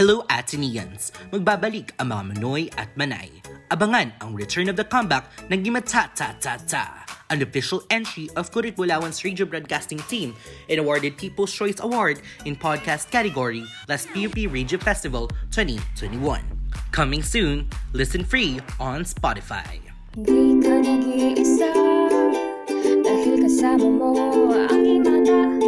Hello Athenians! Magbabalik ang mga Manoy at Manay. Abangan ang return of the comeback ng Gimatata-ta-ta, an official entry of KuritBulawan's radio broadcasting team and awarded People's Choice Award in podcast category last PUP Radio Festival 2021. Coming soon, listen free on Spotify. Hindi ka nag-iisa, dahil kasama mo ang Gimata.